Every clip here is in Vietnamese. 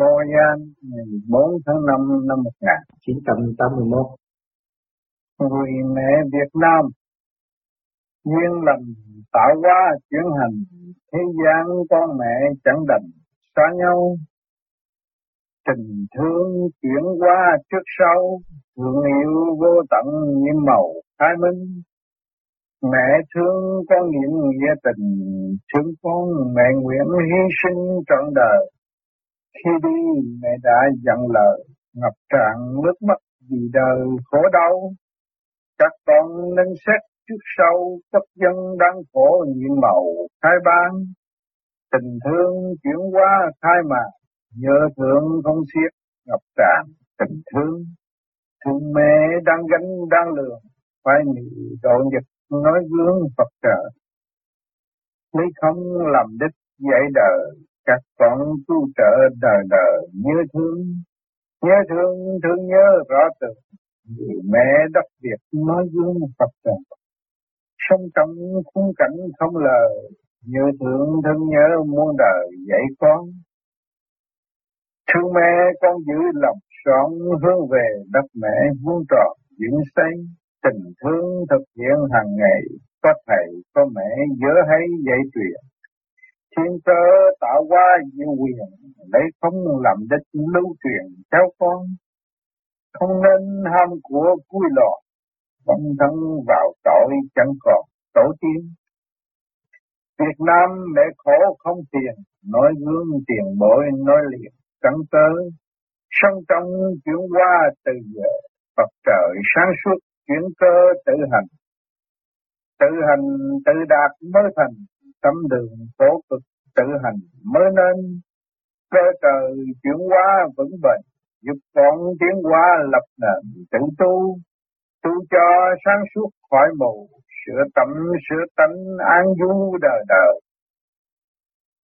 Mô Giang, 4 tháng 5 năm 1981. Người Mẹ Việt Nam, duyên lành tạo hóa chuyển hành, thế gian con mẹ chẳng đành xa nhau. Tình thương chuyển qua trước sau, thương yêu vô tận như màu khai minh. Mẹ thương con niệm nghĩa tình, thương con mẹ nguyện hy sinh trọn đời. Khi đi mẹ đã dặn lời, ngập tràn nước mắt vì đời khổ đau. Các con nên xét trước sau, cấp dân đang khổ nhiệm màu khai ban. Tình thương chuyển qua khai mà, nhớ thương không xiết, ngập tràn tình thương. Thương mẹ đang gánh đang lường, phải nhị độ nhật nói gương Phật trời. Lấy không làm đích dạy đời, các con tu trợ đời đời nhớ thương. Nhớ thương thương nhớ rõ từng, người mẹ đất Việt nói gương Phật trời. Sống trong khung cảnh không lời, nhớ thương thương nhớ muôn đời dạy con. Thương mẹ con giữ lòng son hướng về đất mẹ vuông tròn dựng xây. Tình thương thực hiện hàng ngày, có thầy có mẹ nhớ hay dạy truyền. Thiên cơ tạo hóa diệu quyền, lấy không làm đích lưu truyền theo con. Không nên ham của vui lò, bản thân vào tội chẳng còn tổ tiên. Việt Nam mẹ khổ không tiền, nói gương tiền bội nói liền chẳng tới. Sông trong chuyển qua từ giờ, Phật trời sáng suốt chuyển cơ tự hành. Tự hành tự đạt mới thành, tấm đường khổ cực tự hành mới nên. Cơ trời chuyển hóa vững bền, giúp con tiến hóa lập nền tự tu. Tu cho sáng suốt khỏi mù, sửa tâm sửa tánh an vui đời đời.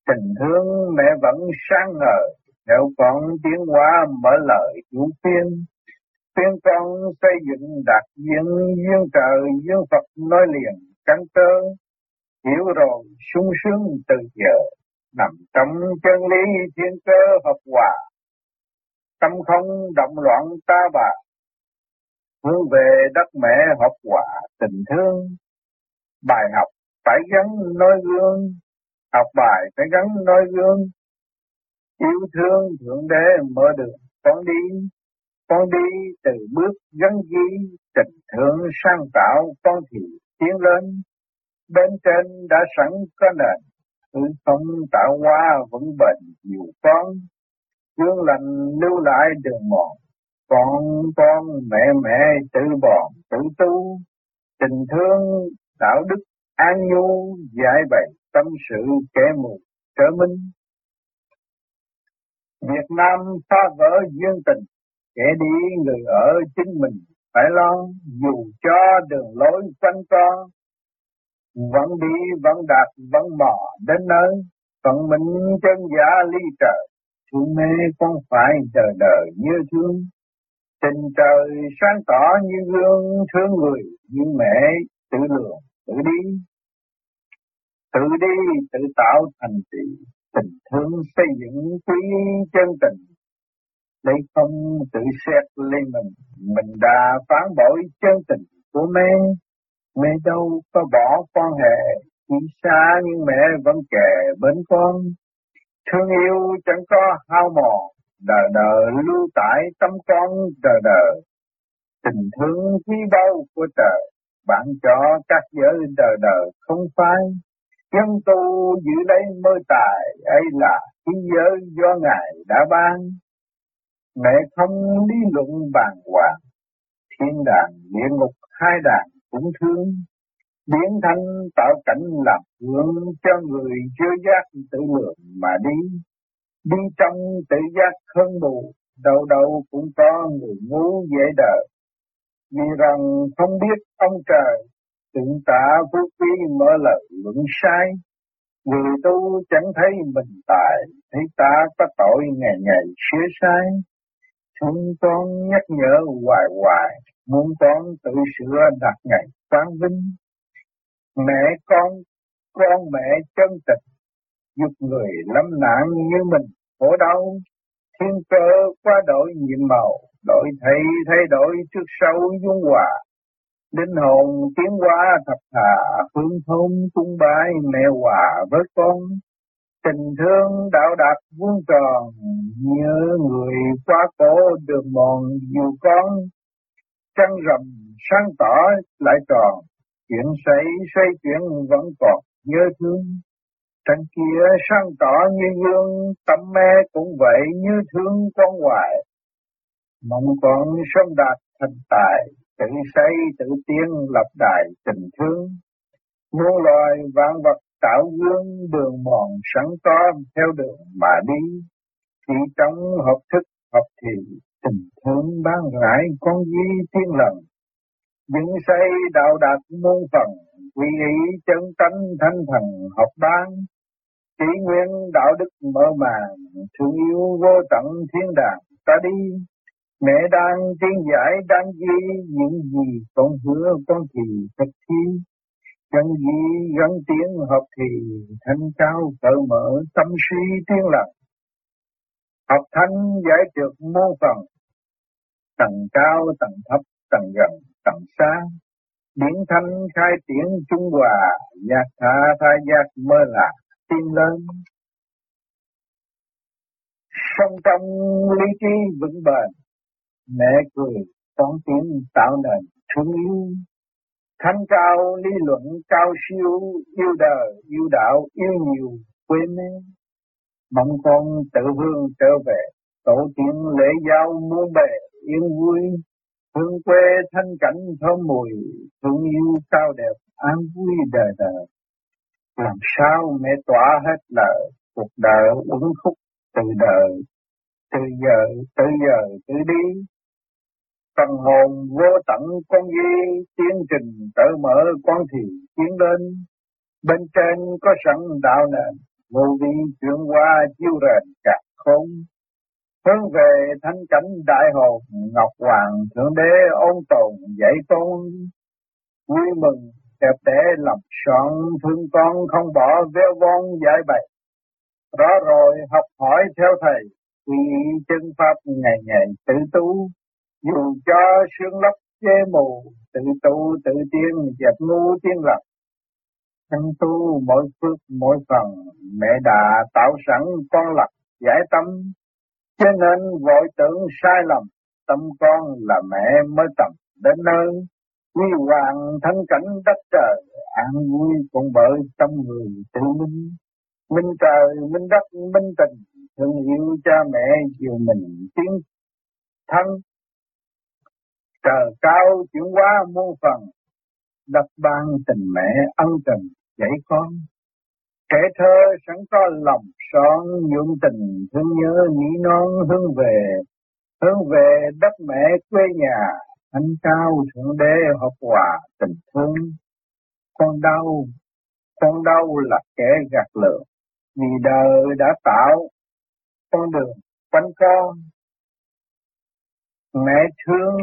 Tình thương mẹ vẫn sáng ngời, nếu con tiến hóa mở lời chủ phiên. Tiếng con xây dựng đạt duyên, duyên trời, duyên Phật nói liền cánh tơ. Hiểu rồi sung sướng từ giờ, nằm trong chân lý thiên cơ hợp hòa. Tâm không động loạn ta bà, hướng về đất mẹ hợp hòa tình thương. Bài học phải gắn nói gương, học bài phải gắn nói gương. Yêu thương Thượng Đế mở đường con đi. Con đi từ bước gắn ghi, tình thương sáng tạo con thì tiến lên. Bên trên đã sẵn có nền, hư không tạo hóa vững bền nhiều con. Gương lành lưu lại đường mòn, con mẹ tự bòn tự tu. Tình thương đạo đức an nhu, giải bày tâm sự kẻ mù trở minh. Việt Nam phá vỡ duyên tình, kẻ đi người ở chính mình phải lo, dù cho đường lối quanh co. Vẫn đi, vẫn đạt, vẫn mò đến nơi, phận mình chân giả ly trời. Thương mê con phải đời đời như thương, tình trời sáng tỏ như gương. Thương người như mẹ, tự lượng, tự đi. Tự đi, tự tạo thành tựu, tình thương xây dựng quý chân tình. Lấy không tự xét lên mình đã phản bội chân tình của mẹ. Mẹ đâu có bỏ con hệ, chỉ xa nhưng mẹ vẫn kề bên con. Thương yêu chẳng có hao mòn, đời đời lưu tải tâm con đời đời. Tình thương quý báu của trời, bạn cho các giới đời đời không phai. Dân tu giữ lấy mơ tài, ấy là khí giới do Ngài đã ban. Mẹ không lý luận bàn hoàng, thiên đàng địa ngục hai đàng cũng thương. Biến thanh tạo cảnh làm hương, cho người chưa giác tự lượng mà đi. Đi trong tự giác hơn mù, đâu đâu cũng có người ngu dễ đời. Vì rằng không biết ông trời, tượng tả vô vi mở lời luận sai. Người tu chẳng thấy mình tại, thấy ta có tội ngày ngày sửa sai. Thương con nhắc nhở hoài hoài, muốn con tự sửa đạt ngày quán vinh. Mẹ con mẹ chân tình, giúp người lắm nạn như mình khổ đau. thiên cơ quá đổi nhiệm màu, đổi thay thay đổi trước sau dung hòa. Linh hồn tiến hóa thập thà, phương thông cung bái mẹ hòa với con. Tình thương đạo đạt vuông tròn, nhớ người quá cổ đường mòn nhiều con. Trăng rằm sáng tỏ lại tròn, chuyện xây chuyện vẫn còn nhớ thương. Trăng kia sáng tỏ như dương, tâm mê cũng vậy như thương con hoài. Mong con sớm đạt thành tài, tự xây tự tiến lập đài tình thương. Muôn loài vạn vật tạo gương, đường mòn sẵn có theo đường mà đi. Chỉ trong hợp thức hợp thì, tình thương ban rãi con duy thiên lần. Những xây đạo đạt muôn phần, quy ý chân tánh thanh thần hợp ban. Chỉ nguyện đạo đức mở màn, thương yêu vô tận thiên đàng ta đi. Mẹ đang tiên giải đang ghi, những gì con hứa con thì thật thi. Gần gì gắn tiếng hợp thì, thanh cao cởi mở tâm suy thiên lạc. Học thanh giải được môn phần, tầng cao tầng thấp tầng gần tầng xa. Điển thanh khai tiếng trung hòa, giác tha tha giác mơ lạc tiên lớn. Song trong lý trí vững bền, mẹ cười con tiếng tạo nền thương yêu. Thánh cao lý luận cao siêu, yêu đời yêu đạo yêu nhiều quên em. Mong con tự hương trở về, tổ tiên lễ giao muôn bề yên vui. Hương quê thanh cảnh thơm mùi, thương yêu cao đẹp an vui đời đời. Làm sao mẹ tỏa hết lời, cuộc đời uống khúc từ đời. Từ giờ từ đi, phần hồn vô tận con duy, tiến trình tự mở con thì tiến lên. Bên trên có sẵn đạo nền, vô vi chuyển qua chiêu rền cạc khôn. Hướng về thanh cảnh đại hồn, ngọc hoàng thượng đế ôn tồn dạy tôn. Vui mừng đẹp đẽ lập soạn, thương con không bỏ veo von giải bày. Rõ rồi học hỏi theo thầy, vì chân pháp ngày ngày tự tu. Dù cho sương lấp che mù, tự tu tự tiên dẹp ngu tiên lập. Thân tu mỗi phước mỗi phần, mẹ đã tạo sẵn con lập giải tâm. Cho nên vội tưởng sai lầm, tâm con là mẹ mới tầm đến nơi. Quy hoàng thân cảnh đất trời, an vui cũng bởi tâm người tự minh. Minh trời, minh đất, minh tình, thương yêu cha mẹ chiều mình tiếng thân. Trời cao chuyển hóa muôn phần, đập ban tình mẹ ân tình dạy con. Trẻ thơ sẵn có lòng son, nhuộm tình thương nhớ nghĩ non hướng về đất mẹ quê nhà, thánh cao thượng đế hợp hòa tình thương. Con đau là kẻ gạt lừa, vì đời đã tạo con đường quanh con. Mẹ thương,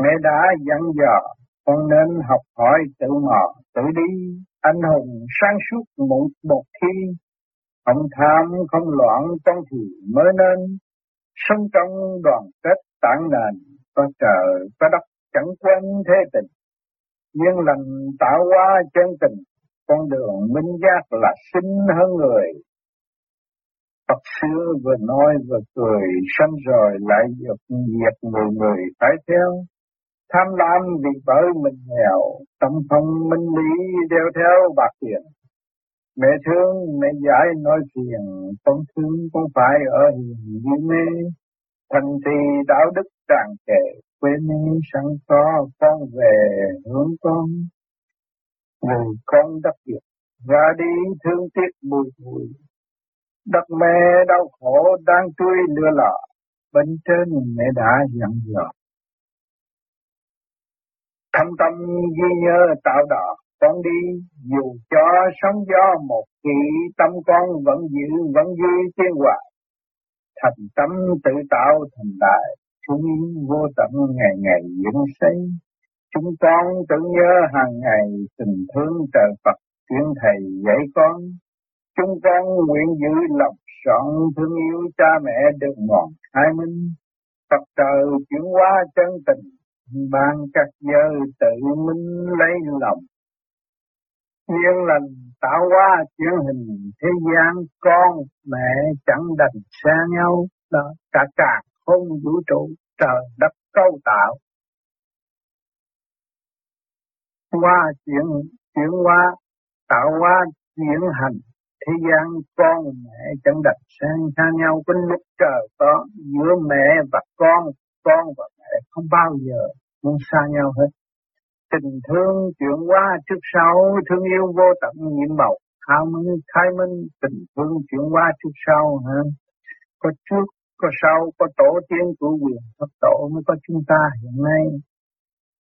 mẹ đã dặn dò, con nên học hỏi tự mò, tự đi, anh hùng sáng suốt một khi, không tham không loạn trong thì mới nên, sống trong đoàn kết tạng nền, có trời có đất chẳng quên thế tình, duyên lành tạo hóa chân tình, con đường minh giác là xinh hơn người. Phật xưa vừa nói vừa cười, sanh rồi lại diệt người phải theo. Tham lam vì bởi mình nghèo, tâm phong minh lý đeo theo bạc tiền. Mẹ thương mẹ giải nói phiền, con thương con phải ở hiền như mê. Thành trì đạo đức tràn trề, quê mê sẵn có con về hướng con. Người con đắc việc, ra đi thương tiếc bùi. Đất mẹ đau khổ đang tươi lửa lò, bên trên mẹ đã dặn dò. Thâm tâm ghi nhớ tạo đò, con đi, dù cho sóng gió một kỳ, tâm con vẫn giữ tiếng hòa. Thành tâm tự tạo thành đại, chúng vô tận ngày ngày dưỡng xây. Chúng con tự nhớ hàng ngày, tình thương trời Phật, chuyện thầy dạy con. Chúng con nguyện giữ lòng trọn thương yêu cha mẹ được mòn khai minh, tập trời chuyển hóa chân tình, ban các giới tự minh lấy lòng. Duyên lành tạo hóa chuyển hình, thế gian con mẹ chẳng đành xa nhau, đó cả cả không vũ trụ trời đất cấu tạo. Qua chuyển hóa tạo hóa chuyển hành, thế gian con mẹ chẳng đành xa nhau, có lúc trời có giữa mẹ và con và mẹ không bao giờ muốn xa nhau hết. Tình thương chuyển hóa trước sau, thương yêu vô tận nhiệm màu, khai minh, tình thương chuyển hóa trước sau. Có trước, có sau, có tổ tiên của quyền Phật tổ mới có chúng ta hiện nay.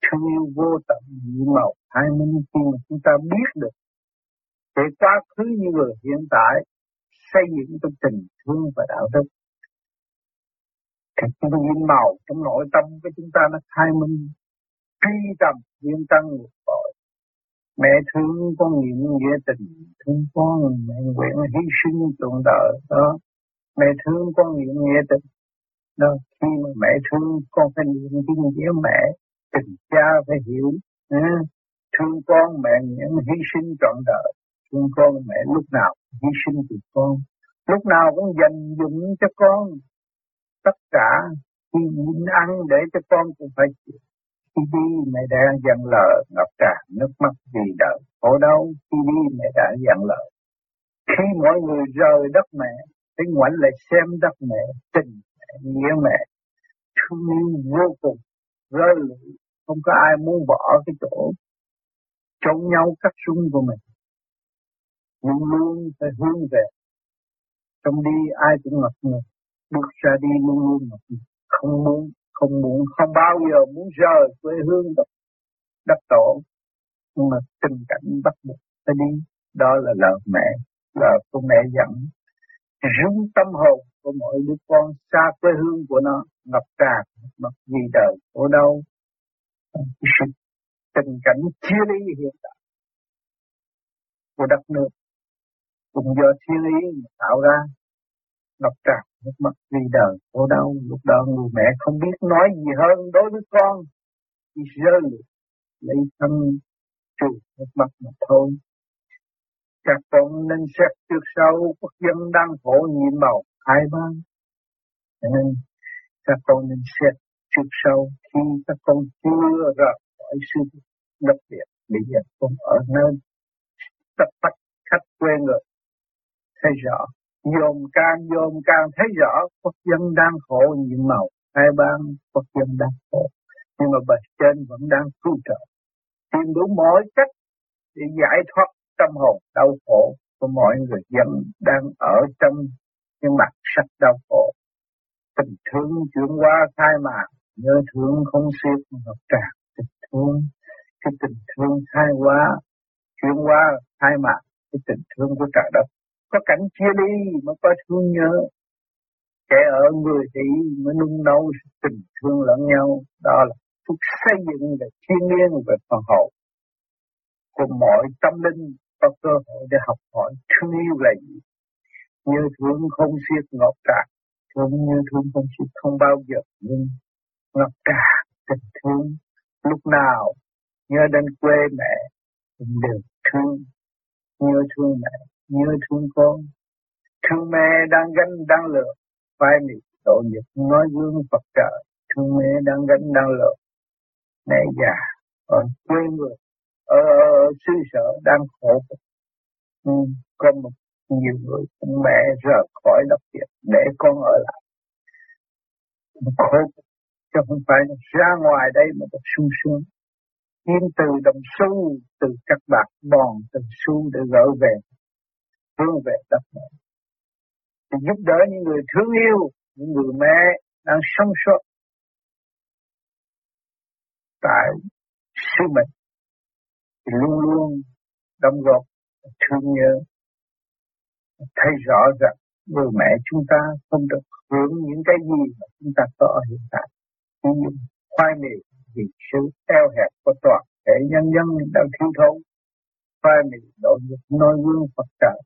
Thương yêu vô tận nhiệm màu, khai minh, khi mà chúng ta biết được về quá khứ như người hiện tại, xây dựng trong tình thương và đạo đức. Cái nhiệm màu trong nội tâm của chúng ta nó khai minh, khi tầm viên tăng một tội. Mẹ thương con nguyện nghĩa tình, thương con mẹ nguyện hy sinh tụng đời đó. Mẹ thương con nguyện nghĩa tình. Đó, khi mà mẹ thương con phải niệm kinh nghĩa mẹ, tình cha phải hiểu. Thương con mẹ nguyện hy sinh trọn đời. Thương con mẹ lúc nào hy sinh từ con, lúc nào cũng dành dụng cho con. Tất cả khi nhịn ăn để cho con cũng phải chịu. Khi đi mẹ đã dặn lời ngập tràn nước mắt vì đời khổ đau. Khi đi mẹ đã dặn lời. Khi mọi người rời đất mẹ, phải ngoảnh lại xem đất mẹ, tình mẹ, nghĩa mẹ, thương yêu vô cùng, rơi lụy, không có ai muốn bỏ cái chỗ chống nhau cắt súng của mình. Luôn luôn phải hướng về. Trong đi ai cũng ngập ngừng, bước ra đi luôn luôn ngập ngừng, không muốn, không bao giờ muốn rời quê hương đất tổ. Nhưng mà tình cảnh bắt buộc phải đi. Đó là lời mẹ, lời của mẹ dẫn. Rung tâm hồn của mọi đứa con xa quê hương của nó, ngập tràn mặc vì đời khổ đau. Tình cảnh chia ly hiện tại của đất nước cũng do chia ly tạo ra, ngập tràn nước mắt vì đời khổ đau. Lúc đó người mẹ không biết nói gì hơn đối với con, chỉ rơi lấy thân trùi nước mắt mà thôi. Các con nên xét trước sau, quốc dân đang khổ nhiệm màu khai ban, cho nên các con nên xét trước sau. Khi các con chưa rời khỏi sự lập biệt, bây giờ con ở nơi tập bách khách quê người, thấy rõ. Dồn càng thấy rõ quốc dân đang khổ nhiệm màu hai bang, quốc dân đang khổ, nhưng mà bề trên vẫn đang cứu trợ, tìm đủ mọi cách để giải thoát tâm hồn đau khổ của mọi người dân đang ở trong cái mặt sắc đau khổ. Tình thương chuyển qua khai mạc, nhớ thương không xiết ngập tràn tình thương. Cái tình thương khai qua chuyển qua khai mạc, cái tình thương của trời đất. Có cảnh chia đi mới có thương nhớ, kẻ ở người thì mới nung nấu tình thương lẫn nhau. Đó là phúc xây dựng về thiên nhiên, về phần hậu của mọi tâm linh, có cơ hội để học hỏi thương yêu là gì. Như thương không xiết ngọt tràn, thương không xiết không bao giờ nhưng ngọt tràn tình thương. Lúc nào nhớ đến quê mẹ cũng đều thương, nhớ thương mẹ, nhớ thương con. Thương mẹ đang gánh đang lượt, vai mì độ nhật nói gương Phật trợ. Thương mẹ đang gánh đang lượt, mẹ già còn quê người ở xứ sở đang khổ. Có một nhiều người con mẹ rời khỏi lập nghiệp để con ở lại khổ, chứ không phải ra ngoài đây mà được sung sướng. Kiếm từ đồng xu, từ các bạc bòn từng xu để gỡ về, hướng về đất mẹ, để giúp đỡ những người thương yêu, những người mẹ đang sống sót tại sứ mệnh, thì luôn luôn đóng góp thương nhớ. Thấy rõ rằng người mẹ chúng ta không được hưởng những cái gì mà chúng ta có ở hiện tại, nhưng khoai mì vì sự eo hẹp của toàn thể nhân dân đang thiếu thốn. Khoai mì độ nhật nói gương Phật trời,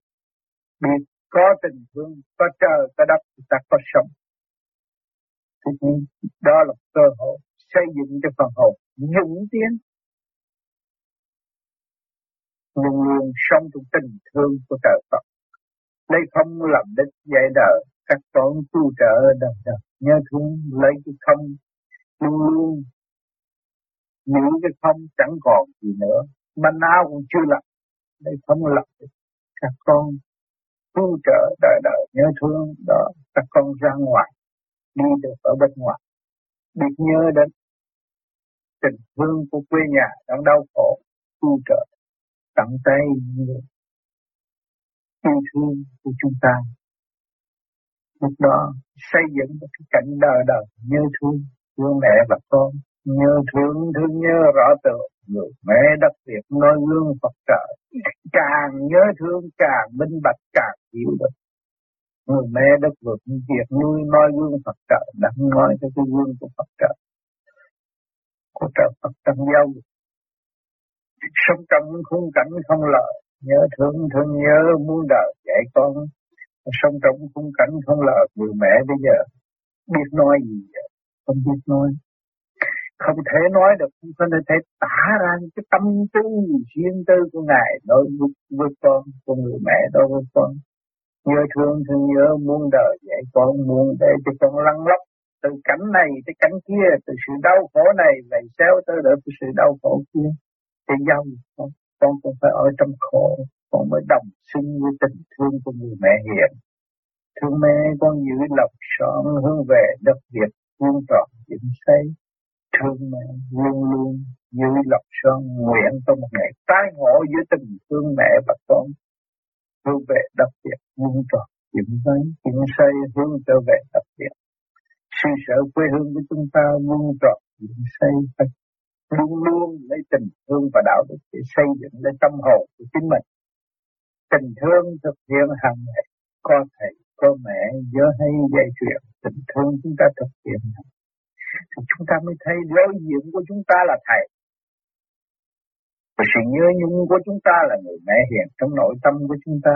biết có tình thương, có trời, có đất, người ta có sống. Đó là cơ hội xây dựng cho phần hồn vững tiến, luôn luôn sống trong tình thương của trời Phật. Đây không làm đích dạy đời, các con tu trợ đời đời nhớ thương lấy cái không, luôn luôn những cái không chẳng còn gì nữa, mà nào cũng chưa lập. Đây không lập các con tu trợ đời đời nhớ thương đó, các con ra ngoài đi được ở bên ngoài, biết nhớ đến tình thương của quê nhà đang đau khổ, tu trợ tận tay yêu thương của chúng ta. Lúc đó xây dựng một cái cảnh đời đời nhớ thương, thương mẹ và con, nhớ thương thương nhớ rõ tựa người mẹ đất Việt noi gương Phật trợ, càng nhớ thương càng minh bạch, càng hiểu được người mẹ đất Việt nuôi noi gương Phật trợ, đang nói cho cái gương của Phật trợ, của trợ Phật tăng giáo dục. Sống trong khung cảnh không lợi, nhớ thương thương nhớ muôn đời dạy con. Sống trong khung cảnh không lợi, người mẹ bây giờ biết nói gì vậy? Không biết nói, không thể nói được, không thể tả ra cái tâm tư riêng tư của Ngài đối với con, của người mẹ đối với con. Nhớ thương thương nhớ muôn đời dạy con, muôn để cho con lăn lóc từ cảnh này tới cảnh kia, từ sự đau khổ này lại xéo tới đỡ từ sự đau khổ kia. Để giao con cũng phải ở trong khổ, con mới đồng sinh với tình thương của người mẹ hiền. Thương mẹ con giữ lòng son hướng về đất Việt vuông tròn vững xây. Thương mẹ luôn luôn giữ lòng son nguyện trong một ngày tái ngộ giữa tình thương mẹ và con, hướng về đất Việt vuông tròn vững xây, hướng trở về đất Việt. Sự sở quê hương của chúng ta vuông tròn vững xây, luôn luôn lấy tình thương và đạo đức để xây dựng lên tâm hồn của chính mình. Tình thương thực hiện hàng ngày, có thầy, có mẹ, nhớ hay dạy chuyện. Tình thương chúng ta thực hiện thì chúng ta mới thấy đối diện của chúng ta là thầy, và sự nhớ nhung của chúng ta là người mẹ hiền trong nội tâm của chúng ta.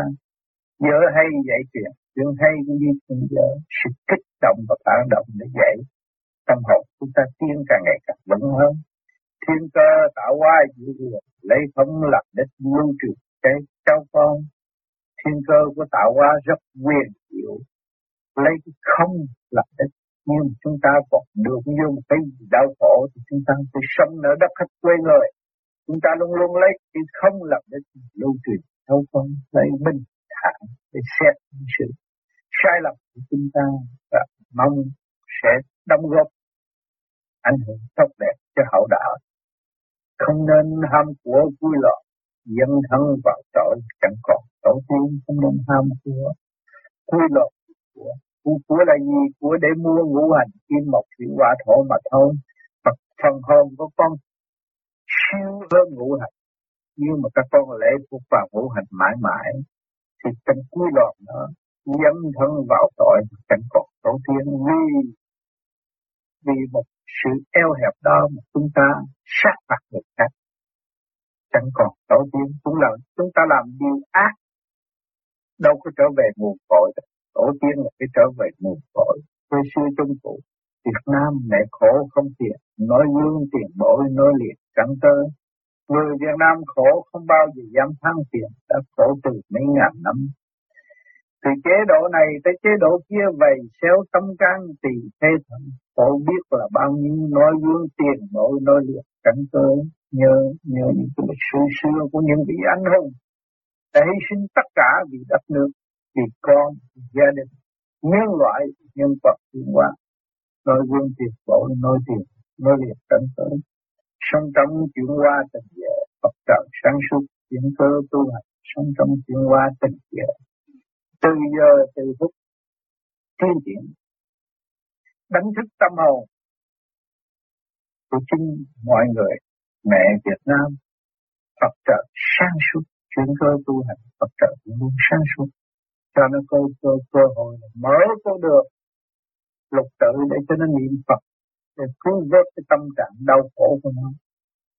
Nhớ hay dạy chuyện, chuyện hay cũng như chuyện dở. Sự kích động và phản động để dạy tâm hồn chúng ta tiến càng ngày càng vững hơn. Thiên cơ tạo hóa dịu dàng, lấy không làm đích lưu truyền cái cháu con. Thiên cơ của tạo hóa rất quyền diệu, lấy không làm đích. Nhưng chúng ta còn được như một cái đau khổ thì chúng ta phải sống ở đất khách quê người. Chúng ta luôn luôn lấy cái không làm đích lưu truyền cháu con, lấy bình thản để xét sự sai lầm của chúng ta, và mong sẽ đóng góp ảnh hưởng tốt đẹp cho hậu đạo. Không nên ham của vui lọ, dân thân vào tội chẳng còn. Tổ tiên không nên ham của vui lọ. Của là gì? Của để mua ngũ hành kim mộc thủy hỏa thổ mà thôi. Phật phần hồn của con siêu hơn ngũ hành, nhưng mà các con lệ thuộc vào ngũ hành mãi mãi thì trong vui lọ nữa, dân thân vào tội chẳng còn. Tổ tiên vì một sự eo hẹp đó mà chúng ta sát phạt người khác. Chẳng còn tổ tiên cũng là chúng ta làm điều ác, đâu có trở về nguồn cội. Tổ tiên là cái trở về nguồn cội. Quê xưa Trung Quốc, Việt Nam mẹ khổ không tiền, nói gương tiền bội, nói liệt chẳng tới. Người Việt Nam khổ không bao giờ dám than phiền, đã khổ từ mấy ngàn năm. Từ chế độ này tới chế độ kia vầy xéo tâm can tỳ thê thận, khổ biết là bao nhiêu, nói gương tiền bội nói liệt cảnh cơ. Nhờ những cái lịch sử xưa của những vị anh hùng đã hy sinh tất cả vì đất nước, vì con, vì gia đình, nhân loại, nhân vật thiên hóa, nói gương tiền bội nói liệt cảnh cơ. Sống trong chuyển hóa tình địa, Phật trợ sáng suốt chuyển cơ tu hành, sống trong chuyển hóa tình địa. Từ giờ từ phút tiến triển, đánh thức tâm hồn của chính mọi người mẹ Việt Nam. Phật trợ sáng suốt chuyển cơ tu hành, Phật trợ luôn sáng suốt cho nó cơ hội mở con đường lục tự để cho nó niệm Phật, để cứu vớt cái tâm trạng đau khổ của nó,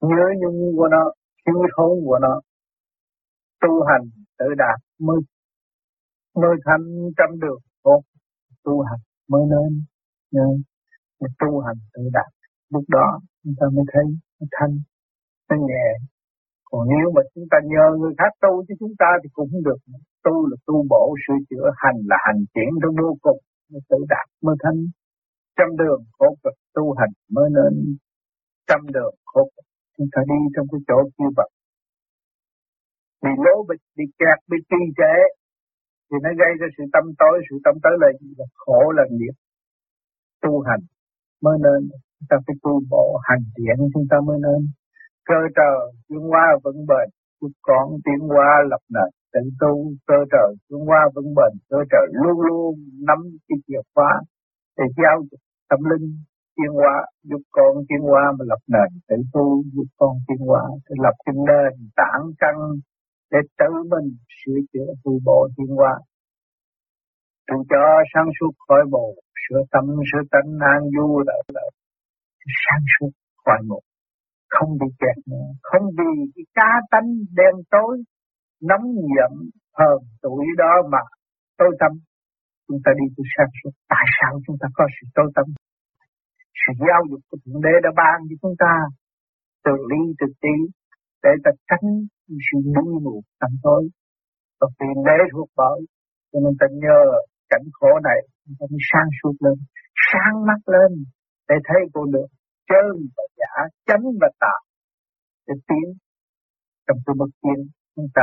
nhớ nhung của nó, thiếu thốn của nó. Tu hành tự đạt mới mới thành trăm đường một, tu hành mới lên, tu hành tự đạt. Lúc đó chúng ta mới thấy nó thanh, nó nhẹ. Còn nếu mà chúng ta nhờ người khác tu chứ chúng ta thì cũng không được. Tu là tu bổ, sửa chữa, hành là hành chuyển tới vô cùng, tự đạt mới thanh. Trăm đường khổ cực, tu hành mới nên trăm đường khổ cực. Chúng ta đi trong cái chỗ kia vậy, bị lố bịch, bị kẹt, bị trì trệ thì nó gây ra sự tâm tối. Sự tâm tối là khổ, là nghiệp. Tu hành mới nên, chúng ta phải tu bộ hành thiện, chúng ta mới nên cơ trời chuyển hóa vững bền, giúp con tiến hóa lập nền tự tu. Cơ trời chuyển hóa vững bền, cơ trời luôn luôn nắm cái chìa khóa để giao tâm linh tiến hóa, giúp con tiến hóa mà lập nền tự tu, giúp con tiến hóa để lập cái nền tảng căn để tự mình sửa chữa tu bổ tiến hóa, tự cho sáng suốt khỏi bộ, sửa tâm sửa tánh an vui lợi sáng suốt khỏi bộ, không bị kẹt nữa, không vì cái cá tánh đen tối nóng giận hờn tuổi đó mà tối tâm. Chúng ta đi từ sáng suốt. Tại sao chúng ta có sự tối tâm? Sự giáo dục của Thượng Đế đã ban cho chúng ta từ ly từ tí để ta tránh sự ngu muội tâm tối. Và Thượng Đế thuộc bởi, cho nên ta nhờ cảnh khổ này chúng ta mới sáng suốt lên, sáng mắt lên để thấy con đường chân và giả, chánh và tà, để tiến trong cái bước tiến chúng ta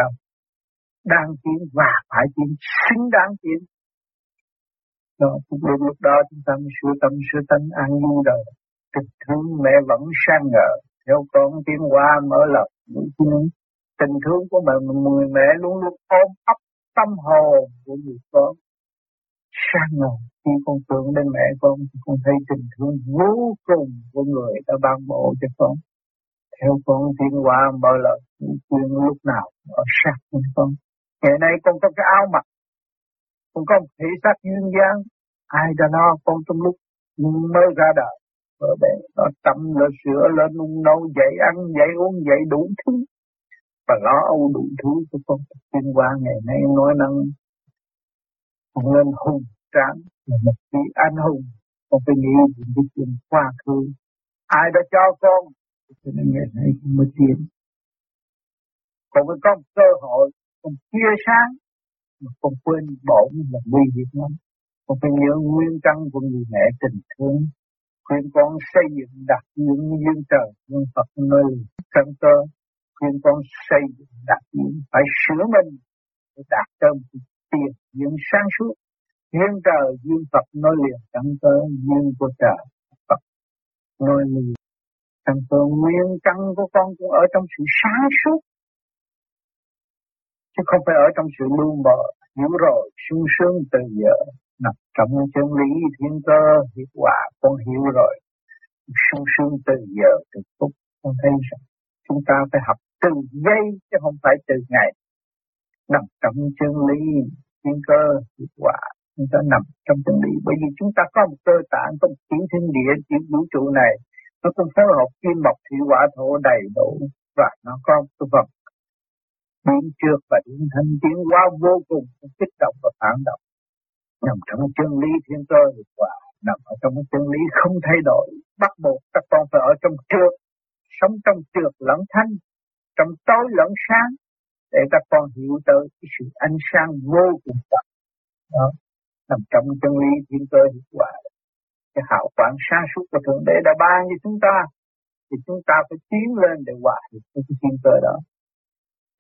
đang tiến và phải tiến xứng đáng tiến. Đó, lúc đó chúng ta mới sửa tâm sửa tánh an vui đời. Tịch thương mẹ vẫn sang ngờ, theo con tiến qua mở lập tình thương của mẹ, người mẹ luôn luôn ôm ấp tâm hồn của người con. Sang ngờ khi con tưởng đến mẹ con thì con thấy tình thương vô cùng của người đã ban bổ cho con. Theo con tiến qua mở lập lúc nào ở sát với con. Ngày nay con có cái áo mặc, con có một thị xác duyên dáng, ai đã no con trong lúc mới ra đời. Bởi vậy nó tắm, nó sữa, nó nung nấu, dậy ăn, dậy uống, dậy đủ thứ. Và nó âu đủ thứ cho con. Xuyên qua ngày nay nói năng con lên hùng tráng, một vị anh hùng. Con phải nghĩ về chuyện quá khứ, ai đã cho con, cho nên ngày nay con mới tiến. Con mới có một cơ hội, con chia sáng. Mà con quên bổn là nguy hiểm lắm. Con phải nhớ nguyên căn của người mẹ tình thương, khuyên con xây dựng đặt những duyên trời duyên Phật nơi căn cơ, khuyên con xây dựng đặt những phải sửa mình để đạt tâm tiền những sáng suốt. Duyên trời duyên Phật nơi liền căn cơ, duyên của trời Phật nơi liền căn cơ. Nguyên căn của con cũng ở trong sự sáng suốt, chứ không phải ở trong sự lưu mờ. Hiểu rồi sung sướng từ giờ, nằm trong chân lý thiên cơ hiệu quả. Con hiểu rồi sung sướng từ giờ từ phút. Con thấy rằng chúng ta phải học từ giây chứ không phải từ ngày. Nằm trong chân lý thiên cơ hiệu quả, chúng ta nằm trong chân lý. Bởi vì chúng ta có một cơ tạng, có một tiểu thiên địa, tiểu vũ trụ này nó cũng phối hợp kim mộc thủy hỏa thổ đầy đủ, và nó có một vật biến trước và biến thanh tiến quá vô cùng, kích động và phản động. Nằm trong chân lý thiên cơ hiệu quả, nằm ở trong chân lý không thay đổi, bắt buộc các con phải ở trong trượt, sống trong trượt lẫn thanh, trong tối lẫn sáng, để các con hiểu tới cái sự ánh sáng vô cùng tận. Đó, nằm trong chân lý thiên cơ hiệu quả, cái hào quang sáng suốt của Thượng Đế đã ban cho chúng ta, thì chúng ta phải tiến lên để hòa hiệp với cái thiên cơ đó.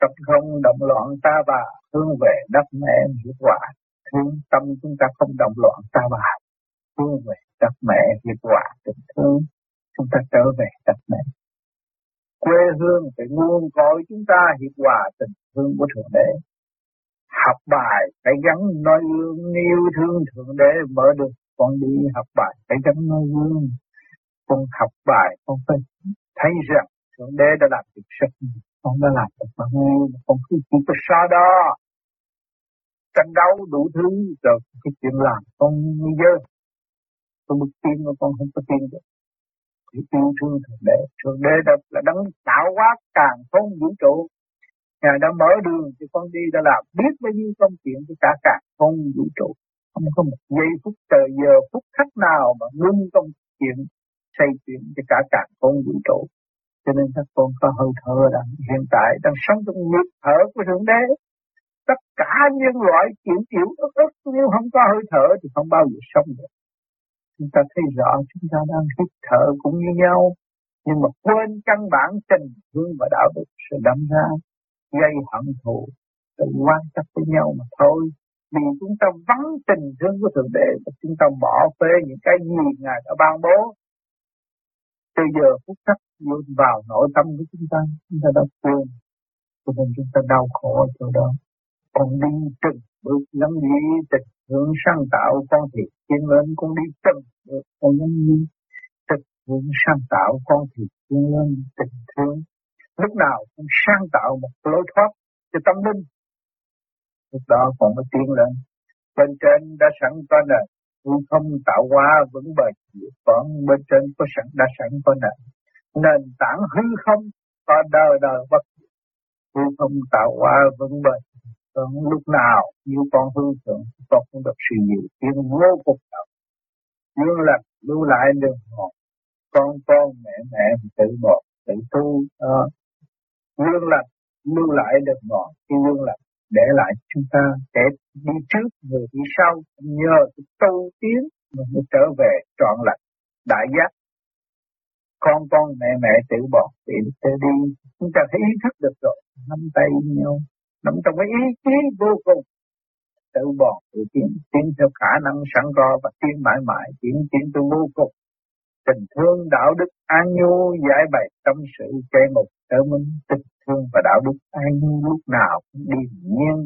Tập không động loạn ta bà, hướng về đất mẹ hiệu quả. Thương tâm chúng ta không động loạn ta bà, hướng về đất mẹ hiệu quả. Tình thương chúng ta trở về đất mẹ, quê hương phải nguồn cội chúng ta hiệu quả tình thương của Thượng Đế. Học bài phải gắn nói gương, yêu thương Thượng Đế mở được. Con đi học bài phải gắn nói gương. Con học bài con phải thấy rằng Thượng Đế đã làm việc rất nhiều, con đã làm được bao nhiêu, con cứ chỉ có so đo, tranh đấu đủ thứ, rồi cái chuyện làm con như dơ, con bước tin mà con không có tin được. Chỉ tin thương Thượng Đế là đấng tạo hóa càng không vũ trụ, Ngài đã mở đường cho con đi, đã làm biết bao nhiêu công chuyện cho cả càng không vũ trụ. Không có một giây phút trời giờ phút khắc nào mà ngưng công chuyện xây chuyện cho cả cả con vũ trụ. Cho nên các con có hơi thở đang hiện tại đang sống trong nhịp thở của Thượng Đế. Tất cả nhân loại chịu ức nếu không có hơi thở thì không bao giờ sống được. Chúng ta thấy rõ chúng ta đang hít thở cũng như nhau, nhưng mà quên căn bản tình thương và đạo đức sẽ đâm ra gây hận thù, sự quan chấp với nhau mà thôi. Vì chúng ta vắng tình thương của Thượng Đế và chúng ta bỏ phê những cái gì Ngài đã ban bố. Từ giờ phút khắc vào nội tâm của chúng ta đã quên, cho nên chúng ta đau khổ ở chỗ đó. Con đi từng bước lắm đi tình hướng sáng tạo, con thì tiến lên, con đi từng bước con lắm đi tình hướng sáng tạo, con thì tiến lên tình thương. Lúc nào cũng sáng tạo một lối thoát cho tâm linh, lúc đó còn mới tiến lên. Bên trên đã sẵn có nền, cũng không tạo hóa vững bền, còn bên trên có sẵn đã sẵn có nền, nền tảng hư không và đời đời bất diệt. Hư không tạo hóa vững bền, còn lúc nào như con hư thượng, con cũng được sự nhiều tiếng vô cùng đạo. Nhưng là lưu lại đường hồn, con mẹ tự bọt tự tu lương lành lưu lại được ngọn khi lương lành để lại chúng ta để đi trước người đi sau, nhờ tu tiến mình mới trở về trọn lành đại giác. Con mẹ tự bọt tự tự đi, chúng ta thấy ý thức được rồi, nắm tay nhau, nắm trong cái ý chí vô cùng tự bọt tự tiến theo khả năng sẵn có và tiến mãi mãi tiến tới vô cùng. Tình thương đạo đức an nhu giải bày tâm sự kệ mục trở minh. Tình thương và đạo đức an nhu lúc nào cũng điềm nhiên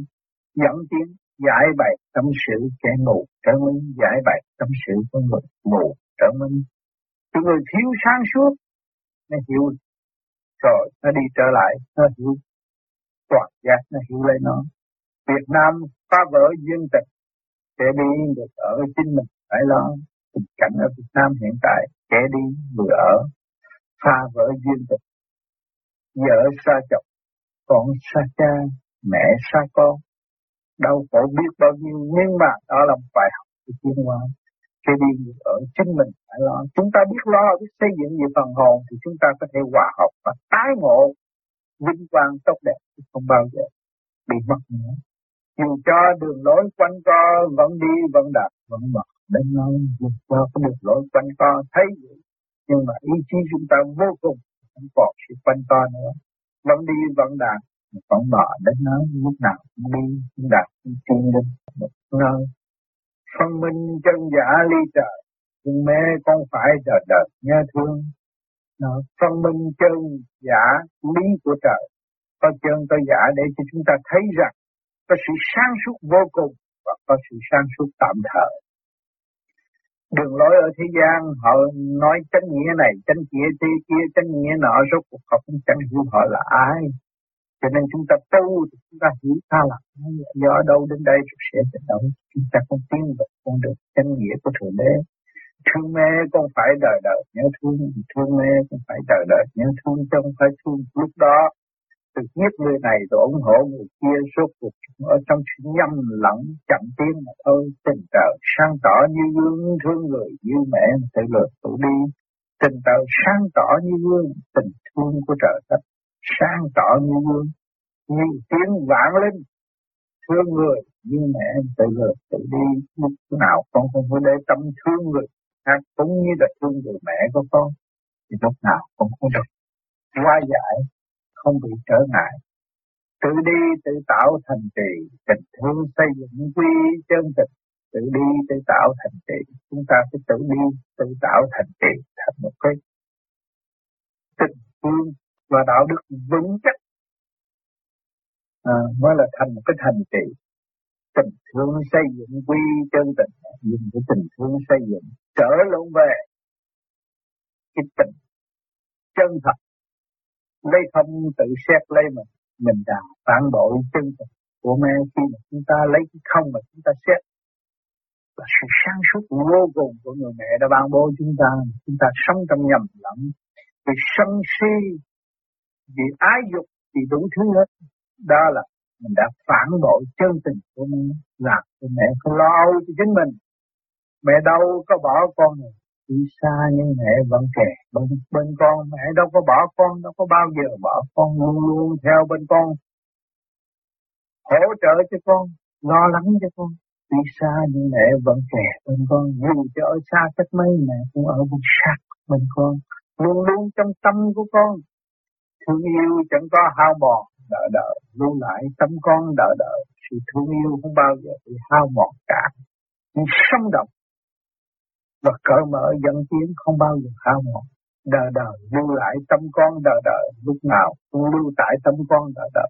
dẫn tiến giải bày tâm sự kệ mục trở minh, giải bày tâm sự của người mù trở minh. Từ người thiếu sáng suốt nó hiểu rồi, nó đi trở lại, nó hiểu toàn giác, nó hiểu lấy nó. Việt Nam phá vỡ duyên tịch để đi được ở chính mình phải lo. Tình cảnh ở Việt Nam hiện tại, kẻ đi vừa ở, pha vỡ duyên tịch, vợ xa chồng, con xa cha, mẹ xa con, đau khổ biết bao nhiêu, nhưng mà đó là một bài học của chuyên hóa. Kẻ đi vừa ở, chính mình phải lo. Chúng ta biết lo, biết xây dựng về phần hồn thì chúng ta có thể hòa học và tái ngộ vinh quang tốt đẹp, không bao giờ bị mất nữa. Dù cho đường lối quanh co vẫn đi, vẫn đạt, vẫn mở. Đến nó vượt qua cái đường lối quanh co thấy vậy, nhưng mà ý chí chúng ta vô cùng không còn sự quanh co nữa, vẫn đi vẫn đạt, vẫn mở. Đến nó lúc nào cũng đi cũng đạt, cũng tiến lên một nơi. Phân minh chân giả ly trời, nhưng mê con phải đời đời nhớ thương. Phân minh chân giả lý của trời, có chân có giả để cho chúng ta thấy rằng có sự sáng suốt vô cùng và có sự sáng suốt tạm thời. Đường lối ở thế gian họ nói chánh nghĩa này, chánh kia thế kia, chánh nghĩa nọ, rốt cuộc họ cũng chẳng hiểu họ là ai. Cho nên chúng ta tu, chúng ta hiểu ta là do đâu đến đây rồi sẽ đến đâu. Chúng ta không tin được, không được chánh nghĩa của Thượng Đế. Thương mê con phải đời đời nhớ thương, thương mê con phải đời đời nhớ thương, chứ không phải thương lúc đó. Từ nhất người này rồi ủng hộ người kia, rốt cuộc ở trong sự nhâm lẫn chậm tiến mà thôi. Tình trời sáng tỏ như gương, thương người như mẹ tự lượt tự đi. Tình trời sáng tỏ như gương, tình thương của trời đất sáng tỏ như gương, như tiếng vạn linh. Thương người như mẹ tự lượt tự đi, lúc nào con không có để tâm thương người khác cũng như là thương người mẹ của con, thì lúc nào con cũng được qua giải, không bị trở ngại. Tự đi tự tạo thành trì, tình thương xây dựng quy chân tịch. Tự đi tự tạo thành trì, chúng ta phải tự đi tự tạo thành trì thành một cái tình thương và đạo đức vững chắc mới là thành một cái thành trì. Tình thương xây dựng quy chân tịch, dùng cái tình thương xây dựng trở lộn về cái tình chân thật. Lấy không tự xét lấy mình đã phản bội chân tình của mẹ. Khi mà chúng ta lấy cái không mà chúng ta xét là sự sáng suốt vô cùng của người mẹ đã ban bố chúng ta. Chúng ta sống trong nhầm lẫn, vì sân si, vì ái dục, vì đủ thứ hết. Đó là Mình đã phản bội chân tình của mẹ, làm cho mẹ không lo âu cho chính mình. Mẹ đâu có bỏ con này, đi xa nhưng mẹ vẫn kề bên con. Mẹ đâu có bỏ con, đâu có bao giờ bỏ con, luôn luôn theo bên con, hỗ trợ cho con, lo lắng cho con. Đi xa nhưng mẹ vẫn kề bên con, dù cho ở xa cách mấy mẹ cũng ở bên sát bên con, luôn luôn trong tâm của con. Thương yêu chẳng có hao mòn, đợi đợi luôn lại tâm con đợi đợi. Sự thương yêu không bao giờ bị hao mòn cả, nhưng sống động và cởi mở dẫn tiến không bao giờ hao mòn. Đợi đợi lưu lại tâm con đợi đợi, lúc nào cũng lưu tại tâm con đợi đợi,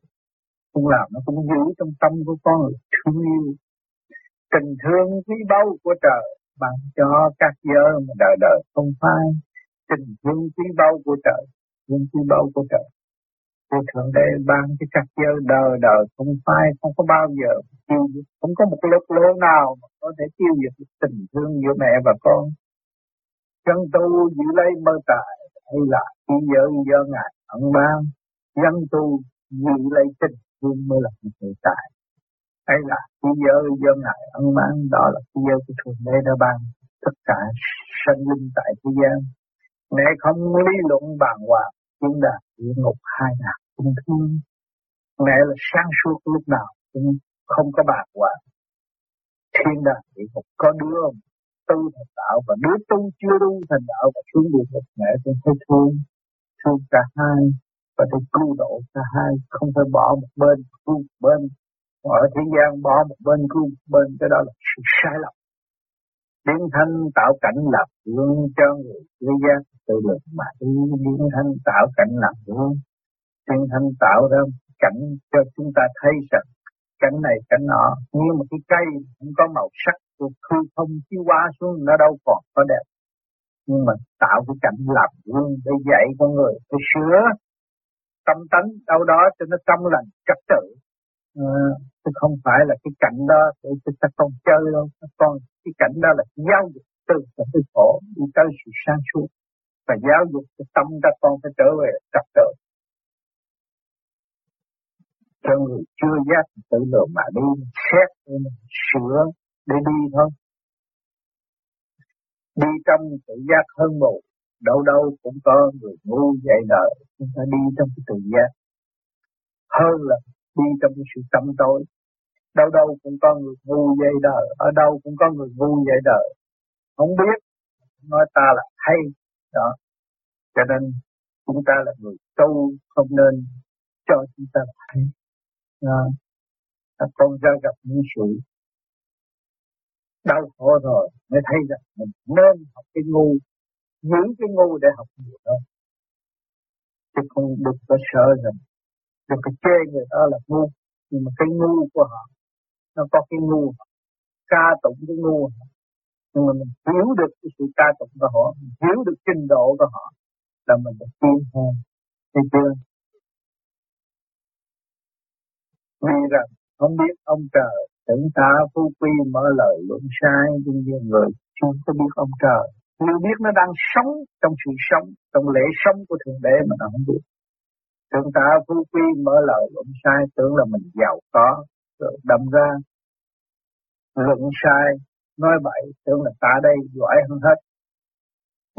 cũng làm nó cũng giữ trong tâm của con là thương yêu. Tình thương quý báu của trời ban cho các giới mà đợi đợi không phai. Tình thương quý báu của trời, những quý báu của trời của Thượng Đế ban cho các giới đời đời không phai, không có bao giờ tiêu diệt. Không có một lớp lỗ nào mà có thể tiêu diệt tình thương giữa mẹ và con. Dân tu giữ lấy mơ tài hay là khi giới do Ngài ẩn ban. Dân tu giữ lấy tình thương mới là mơ tài hay là khi giới do Ngài ẩn ban. Đó là khi giới của Thượng Đế đã ban tất cả sinh linh tại thế gian. Mẹ không lý luận bàn hoàng chúng đạt địa ngục hai ngạc cũng thương. Mẹ là sáng suốt lúc nào cũng không có bạc hoàng. Thiên đạt địa ngục có đứa tu thành đạo và đứa tu chưa tu thành đạo và xuống địa ngục, mẹ cũng thấy thương. Thương cả hai và để cứu độ cả hai, không phải bỏ một bên cứu một bên. Ở thế gian bỏ một bên cứu một bên, cái đó là sự sai lầm. Điển thanh tạo cảnh lập luôn cho người thế gian tự lực mà đi. Điển thanh tạo cảnh lập luôn. Điển thanh tạo ra cảnh cho chúng ta thấy rằng cảnh này cảnh nọ. Như một cái cây không có màu sắc của hư không chiếu qua xuống nó đâu còn có đẹp. Nhưng mà tạo cái cảnh lập luôn để dạy con người phải sửa tâm tánh đâu đó cho nó trong lành trật tự. Chứ không phải là cái cảnh đó để chúng ta không chơi đâu. Còn cái cảnh đó là giáo dục từ cái khổ đi tới sự sáng suốt và giáo dục cái tâm các con phải trở về trật tự. Cho người chưa giác tự lượng mà đi, xét sửa để đi thôi. Đi trong tự giác hơn mù, đâu đâu cũng có người ngu dạy đời. Chúng ta đi trong cái tự giác hơn là đi trong cái sự tâm tối. Đâu đâu cũng có người ngu dạy đời, ở đâu cũng có người ngu dạy đời. Không biết, nói ta là hay, đó. Cho nên chúng ta là người tu không nên cho chúng ta là hay. Các con ra gặp những sự đau khổ rồi mới thấy rằng mình nên học cái ngu, giữ cái ngu để học nhiều hơn. Chứ không được có sợ rằng, được có chê người đó là ngu. Nhưng mà cái ngu của họ, nó có cái ngu, ca tụng cái ngu. Nhưng mà mình hiểu được cái sự ca tụng của họ, mình hiểu được trình độ của họ, là mình được tin hơn, thấy chưa? Vì rằng không biết ông trời, tưởng ta phú quý mở lời luận sai, nhưng người chưa có biết ông trời. Người biết nó đang sống trong sự sống, trong lễ sống của Thượng Đế mà nó không biết. Tưởng ta phú quý mở lời luận sai, tưởng là mình giàu có, rồi đâm ra luận sai, nói bậy, tưởng là ta đây giỏi hơn hết.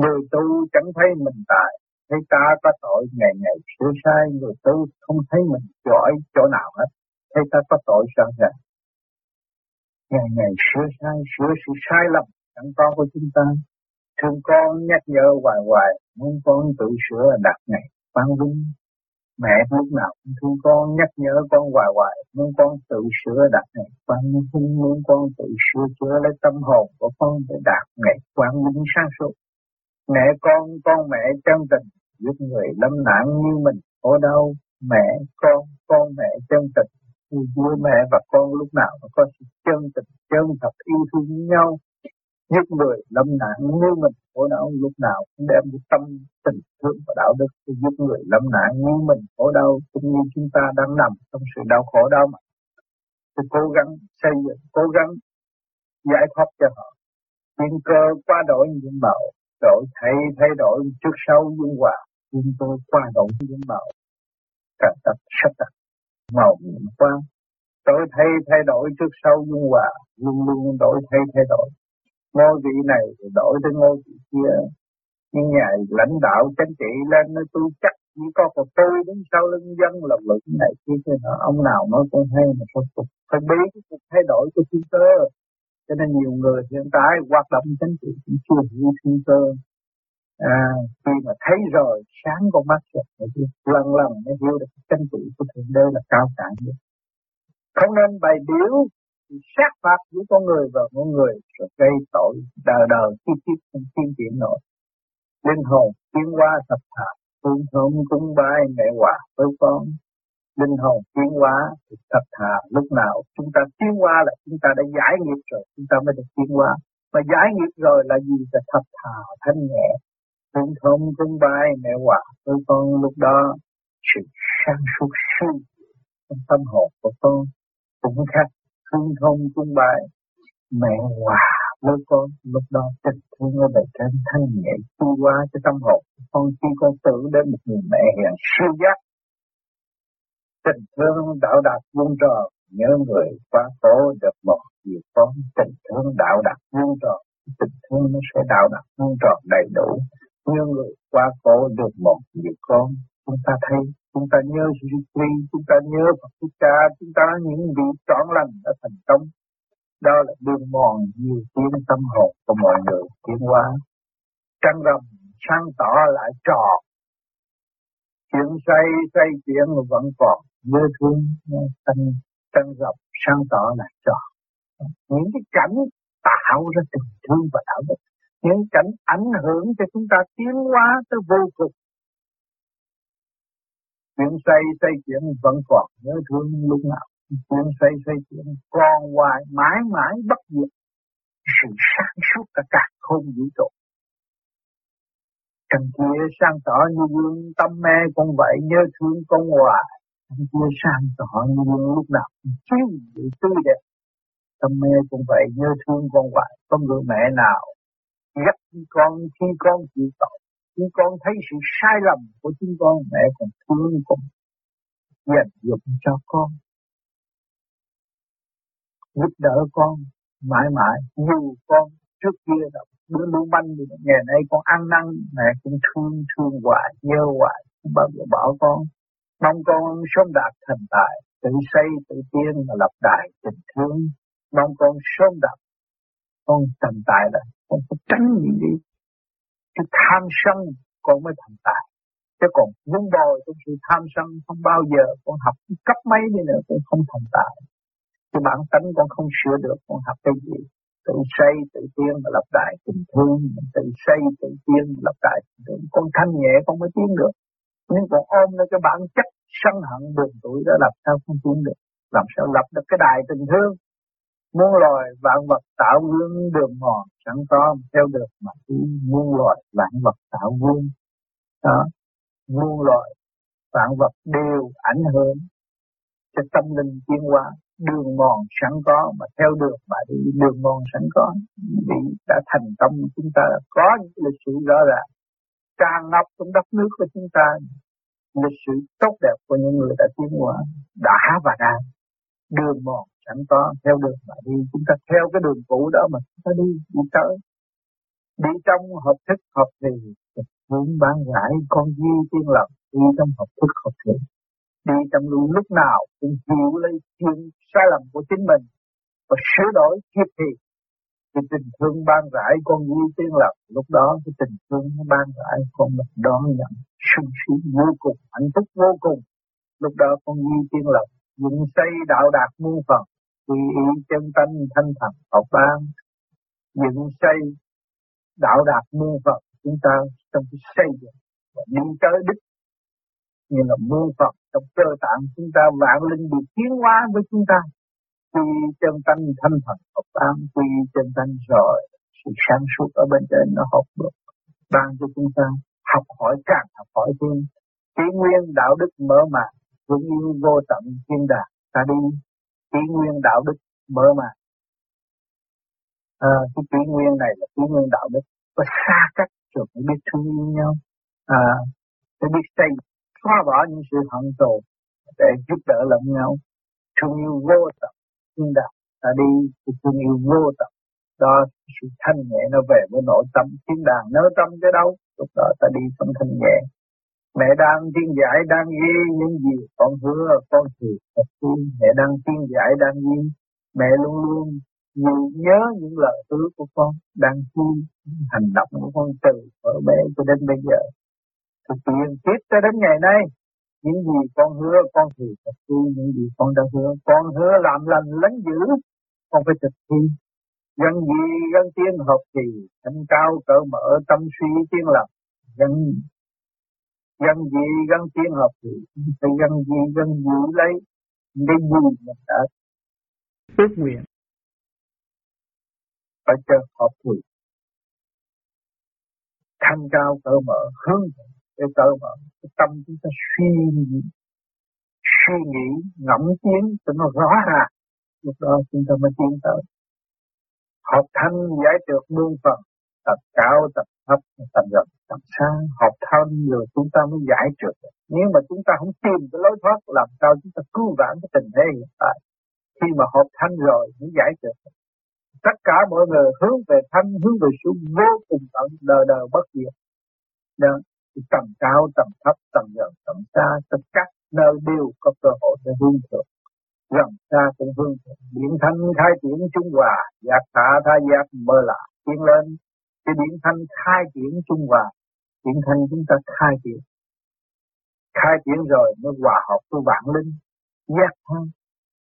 Người tu chẳng thấy mình tài, thấy ta có tội ngày ngày sửa sai. Người tu không thấy mình giỏi chỗ nào hết, thấy ta có tội sợ rằng ngày ngày sửa sai, sửa sự sai lầm chẳng có của chúng ta. Thương con nhắc nhở hoài hoài, muốn con tự sửa đạt ngày ban vinh. Mẹ lúc nào cũng thương con, nhắc nhở con hoài hoài, muốn con tự sửa đạt ngày quang minh, muốn con tự sửa chữa lấy tâm hồn của con để đạt ngày quang minh sáng suốt. Mẹ con mẹ chân tình, giúp người lâm nạn như mình ở đâu. Mẹ con mẹ chân tình, giữa mẹ và con lúc nào cũng có sự chân tình, chân thật yêu thương nhau. Giúp người lâm nạn như mình khổ đau, lúc nào cũng đem cái tâm tình thương và đạo đức giúp người lâm nạn như mình khổ đau, cũng như chúng ta đang nằm trong sự đau khổ đau mà. Tôi cố gắng xây dựng, cố gắng giải thoát cho họ. Thiên cơ qua đổi những màu, đổi thay đổi trước sau dung hòa. Thiên cơ qua đổi những màu, cả tập sắp đặt màu nhiệm quang đổi thay thay đổi trước sau dung hòa, luôn luôn đổi thay thay đổi. Ngôi vị này đổi tới ngôi vị kia. Nhưng nhà lãnh đạo chính trị lên nói tôi chắc chỉ có một tôi đứng sau lưng dân là lực này kia kia nọ. Ông nào nói cũng hay mà không phục. Phải biết cái cuộc thay đổi của thiên cơ. Cho nên nhiều người hiện tại hoạt động chính trị cũng chưa hiểu thiên cơ. Khi mà thấy rồi sáng con mắt rồi, lần lần mới hiểu được chính trị của thượng đế là cao cả nhất. Không nên bày biểu sát phạt giữa con người và con người rồi gây tội đời đời kiếp kiếp không thiên kiện nổi. Linh hồn tiến hóa thập thà, phương hồn cúng bái mẹ hòa với con. Linh hồn tiến hóa thập thà, lúc nào chúng ta tiến hóa là chúng ta đã giải nghiệp rồi, chúng ta mới được tiến hóa. Mà giải nghiệp rồi là gì? Là thập thà thanh nhẹ, phương hồn cúng bái mẹ hòa với con. Lúc đó sự sáng suốt sinh trong tâm hồn của con cũng khác. Phương hồn cúng bái mẹ hòa với con, lúc đó tình thương ở bề trên thanh nhẹ tu qua cho tâm hồn con. Khi con tưởng đến một người mẹ hiền siêu giác, tình thương đạo đạt vuông tròn, nhớ người quá khổ được một việc con. Tình thương đạo đạt vuông tròn, tình thương nó sẽ đạo đạt vuông tròn đầy đủ, nhớ người quá khổ được một việc con. Chúng ta thấy, chúng ta nhớ Duy, chúng ta nhớ Phật Thích Ca, chúng ta những vị trọn lành đã thành công. Đó là đường mòn nhiều tiếng tâm hồn của mọi người tiến hóa. Trăng rằm sáng tỏ lại tròn. Chuyện xây, xây chuyện vẫn còn nhớ thương. Trăng rằm sáng tỏ lại tròn. Những cái cảnh tạo ra tình thương và đạo đức. Những cảnh ảnh hưởng cho chúng ta tiến hóa tới vô cùng. Chuyện xây, xây chuyện vẫn còn nhớ thương lúc nào. Chuyện xây chuyện còn hoài mãi mãi bất diệt. Sự sáng suốt cả cả không vũ trụ. Trần kia sáng tỏ như gương tâm mê con vậy, nhớ thương con hoài. Trần kia sáng tỏ như gương lúc nào chiếu dịu tươi đẹp. Tâm mê con vậy, nhớ thương con hoài. Con người mẹ nào gắt con khi con chịu tội, khi con thấy sự sai lầm của chúng con, mẹ còn thương con, dành dụng cho con, giúp đỡ con mãi mãi. Dù con trước kia là đứa lưu manh, ngày nay con ăn năn, mẹ cũng thương hoài, nhớ hoài, không bao giờ bỏ con. Mong con sớm đạt thành tài, tự xây tự tiến mà lập đài tình thương. Mong con sớm đạt, con thành tài là con phải tránh những gì cái tham sân con mới thành tài. Chứ còn vun bồi trong sự tham sân không bao giờ, con học cấp mấy đi nữa cũng không thành tài. Cái bản tánh con không sửa được, con học cái gì? Tự xây, tự tiến và lập đại tình thương. Tự xây, tự tiến và lập đại tình thương. Con thanh nhẹ con mới tiến được. Nhưng còn ôm lên cái bản chất sân hận buồn tuổi đó làm sao không tiến được. Làm sao lập được cái đại tình thương? Muôn loài vạn vật tạo vương đường mòn sẵn có, theo được mà tiến. Muôn loài vạn vật tạo vương đó. Muôn loài vạn vật đều ảnh hưởng cho tâm linh tiến hóa. Đường mòn sẵn có mà theo được mà đi, đường mòn sẵn có. Vì đã thành công, chúng ta có những lịch sử rõ ràng tràn ngập trong đất nước của chúng ta, lịch sử tốt đẹp của những người đã tiến hóa đã và đang. Đường mòn sẵn có, theo được mà đi. Chúng ta theo cái đường cũ đó mà chúng ta đi tới, đi trong hợp thức hợp thì hướng bán giải con duy tiên lập. Đi trong hợp thức hợp thì đi trong luôn lúc nào cũng hiểu lấy chuyện sai lầm của chính mình và sửa đổi kịp thì cái tình thương ban rãi con vui tiên lập. Lúc đó cái tình thương ban rãi con được đón nhận sung sướng vô cùng, hạnh phúc vô cùng. Lúc đó con vui tiên lập dựng xây đạo đạt muôn phần, quy y chân tánh thanh thần học ban. Dựng xây đạo đạt muôn phần, chúng ta trong cái xây dựng và đi tới đích như là muôn Phật trong cơ tạng chúng ta. Vạn linh được tiến hóa với chúng ta. Quy chân tánh thanh thần học ban, quy chân tánh rồi sự sáng suốt ở bên trên nó học được, ban cho chúng ta học hỏi, càng học hỏi thêm kỷ nguyên đạo đức mở màn, vững yêu vô tận thiên đàng. Ta đi kỷ nguyên đạo đức mở màn. Cái kỷ nguyên này là kỷ nguyên đạo đức và xa cách rồi mới biết thương yêu nhau, mới biết xây, xóa bỏ những sự hận thù để giúp đỡ lẫn nhau. thương yêu vô tận. Chúng ta đi thương yêu vô tận. Đó sự thanh nhẹ nó về với nội tâm. Thiên đàng nới tâm tới đâu, lúc đó ta đi trong thanh nhẹ. Mẹ đang tiên giải đang ghi những gì con hứa con thiệt thật tin. Mẹ đang tiên giải đang ghi. Mẹ luôn luôn nhớ những lời hứa của con, đang ghi hành động của con từ ở bé cho đến bây giờ. Thực hiện tiếp cho đến ngày nay, những gì con hứa con thiệt thật tin. Những gì con đã hứa, con hứa làm lành lánh dữ, con phải thực hiện. Dân gì dân tiên học thì thanh cao cỡ mở tâm suy tiên lập. Dân gì dân tiên học thì phải dân gì dân giữ lấy cái gì mình đã ước nguyện, phải cho học quyền thanh cao cỡ mở, hướng để cỡ mở cái tâm chúng ta suy nghĩ ngẫm tiến cho nó rõ ràng, lúc đó chúng ta mới tiến tới. Học thanh giải được muôn phần, tập cao, tập thấp, tập rộng, tập xa. Học thanh rồi chúng ta mới giải được. Nếu mà chúng ta không tìm cái lối thoát, làm sao chúng ta cứu vãn cái tình thế hiện tại? Khi mà học thanh rồi mới giải được. Tất cả mọi người hướng về thanh, hướng về sự vô cùng tận, đời đời bất diệt. Đó, tầm cao, tầm thấp, tầm rộng, tầm xa, tất cả nơi đều có cơ hội để hướng thượng. Gần xa cũng hương thượng, điển thanh khai triển trung hòa, giác thả tha giác mơ lạ, tiến lên. Cái điển thanh khai triển trung hòa, điển thanh chúng ta khai triển. Khai triển rồi nó hòa hợp với vạn linh, giác thanh,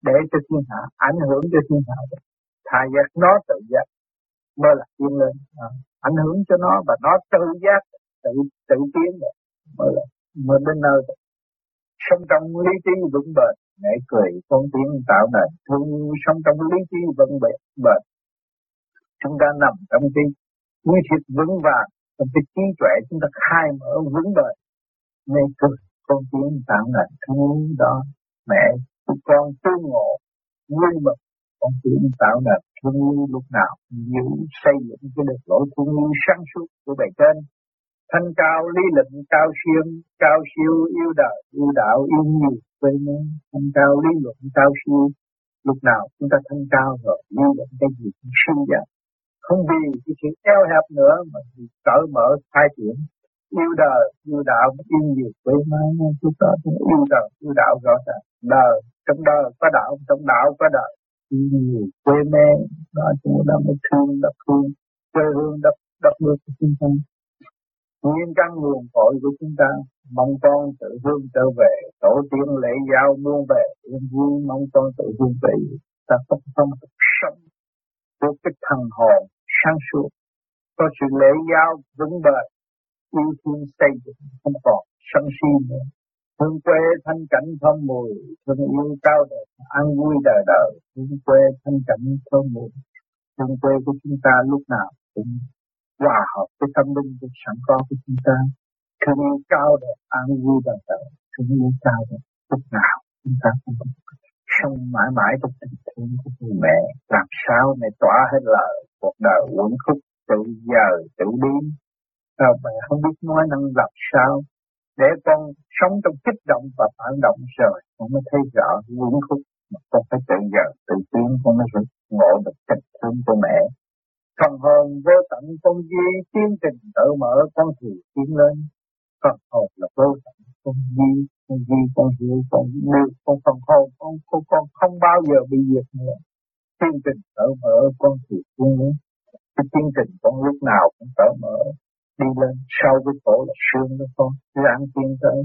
để cho thiên hạ, ảnh hưởng cho thiên hạ. Tha giác nó tự giác, mơ lạ tiến lên, ảnh hưởng cho nó và nó tự giác, tự tiến rồi, mơ đến nơi rồi. Sống trong lý trí vững bền, mẹ cười con tiếng tạo nền thương. Sống trong lý trí vững bền, chúng ta nằm trong cái nguyên thiệt vững vàng, trong cái trí tuệ chúng ta khai mở vững bền. Mẹ cười con tiếng tạo nền thương đó, mẹ của con tương ngộ nguyên mực. Con tiếng tạo nền thương lúc nào giữ xây dựng cái đường lối thương sáng suốt của bề trên. Thanh cao, lý lịnh, cao siêu, yêu đời, yêu đạo, yêu nhiều quê mến. Thanh cao, lý luận, cao siêu. Lúc nào chúng ta thanh cao rồi, lý luận cái gì cũng siêu ra. Không vì cái chuyện eo hẹp nữa, mà vì cởi mở, khai triển. Yêu đời, yêu đạo, yêu nhiều quê mến. Chúng ta yêu đời, yêu đạo rõ ràng. Đời, trong đời có đạo, trong đạo có đời. Yêu nhiều quê mến, đó chúng ta mới thương, đập thương, quê hương, đập nước của chúng ta. Nguyên căn nguồn cội của chúng ta, mong con tự hương trở về, tổ tiên lễ giao muôn về, yên vui mong con tự hương về, ta có tâm sống của cái thần hồn sáng suốt, có sự lễ giao vững bền, yêu thương xây dựng không còn sân si nữa, thương quê thanh cảnh thơm mùi, thương yêu cao đẹp, an vui đời đời, thương quê thanh cảnh thơm mùi, thương quê của chúng ta lúc nào cũng hòa hợp với tâm linh của sẵn có của chúng ta. Thương yêu cao đẹp, an vui đời đời, thương yêu cao đẹp, lúc nào chúng ta cũng sống mãi mãi trong tình thương của người mẹ. Làm sao mẹ tỏa hết lời, cuộc đời uẩn khúc, tự giờ, tự đi. Sao mẹ không biết nói năng làm sao, để con sống trong kích động và phản động rồi, con mới thấy rõ uẩn khúc. Con phải tự giờ, tự tiến, con mới ngộ được tình thương của mẹ. Phần hồn vô tận con duy, tiến trình tự mở con thì tiến lên. Phần hồn là vô tận con duy, con hiểu, con nêu, con phần hồn, con không bao giờ bị diệt nữa. Tiến trình tự mở con thì tiến lên. Cái tiến trình con lúc nào cũng tự mở, đi lên sau cái cổ là xương đó con, ráng tiến tới.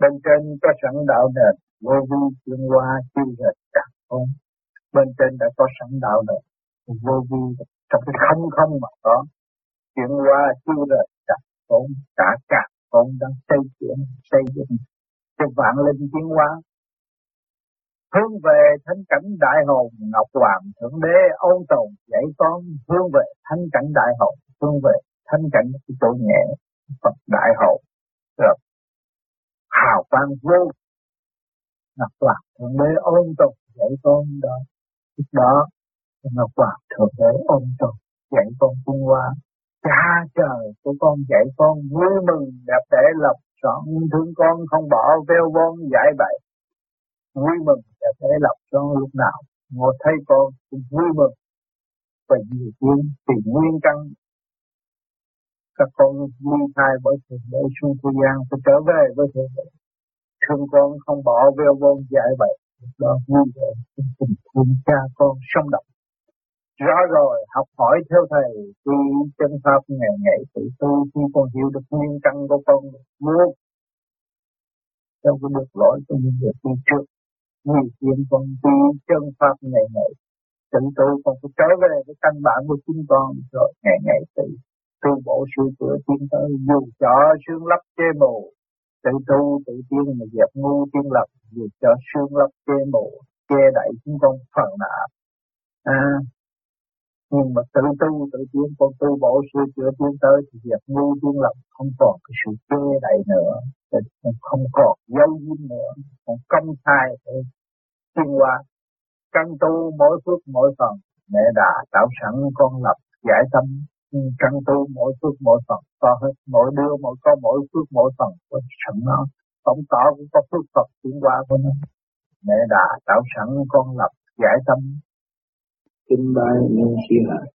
Bên trên có sẵn đạo nền, vô vi chuyên hoa, chuyên hệt cả con. Bên trên đã có sẵn đạo nền, vô vi trong cái không mà có chuyển qua chưa rồi cả con đang xây dựng cho vạn linh tiến hóa hướng về thánh cảnh đại hồn ngọc hoàng thượng đế ôn tồn dạy con hướng về thánh cảnh đại hồn, hướng về thánh cảnh cái chỗ nhẹ Phật đại hồn rồi hào quang vô ngọc hoàng thượng đế ôn tồn dạy con đó lúc đó. Ngọc Hoàng Thượng Đế ôn tồn dạy con vun hoa, cha trời của con dạy con vui mừng đẹp đẽ, lộc soạn thương con không bỏ veo von giải bậy. vui mừng và thế lập cho lúc nào. Ngồi thấy con cũng vui mừng và nhiều vui thì nguyên căn các con mang thai bởi sự để xuống thế gian phải trở về với thế giới. Thương con không bỏ veo vô dạy vậy đó vui vẻ cùng thương cha con sống động. Rõ rồi học hỏi theo thầy tuy chân pháp ngày ngày tự tư khi con hiểu được nguyên căn của con muốn đâu có được lỗi của những việc đi trước. Nhiều chuyện con tuy chân pháp ngày ngày tự tư con phải trở về với căn bản của chính con rồi ngày ngày tự tu bổ sửa chữa tiến tới dù cho xương lấp chê mù tự tu tự tiên mà dẹp ngu tiên lập dù cho xương lấp chê mù che đậy chúng con phần nào nhưng mà tự tu tự tiên con tu bổ sửa chữa tiến tới thì dẹp ngu tiên lập không còn cái sự che đậy nữa thì không còn dấu diếm nữa còn công khai để tiến hóa căn tu mỗi phút mỗi phần mẹ đã tạo sẵn con lập giải tâm. Căn tu mỗi phước mỗi phần to hết, mỗi đưa mỗi có mỗi phước mỗi phần của sẵn nó, tổng tỏ cũng có phước Phật chuyển qua của nó. Mẹ đã tạo sẵn con lập giải tâm. Kinh bài nhân sĩ hạt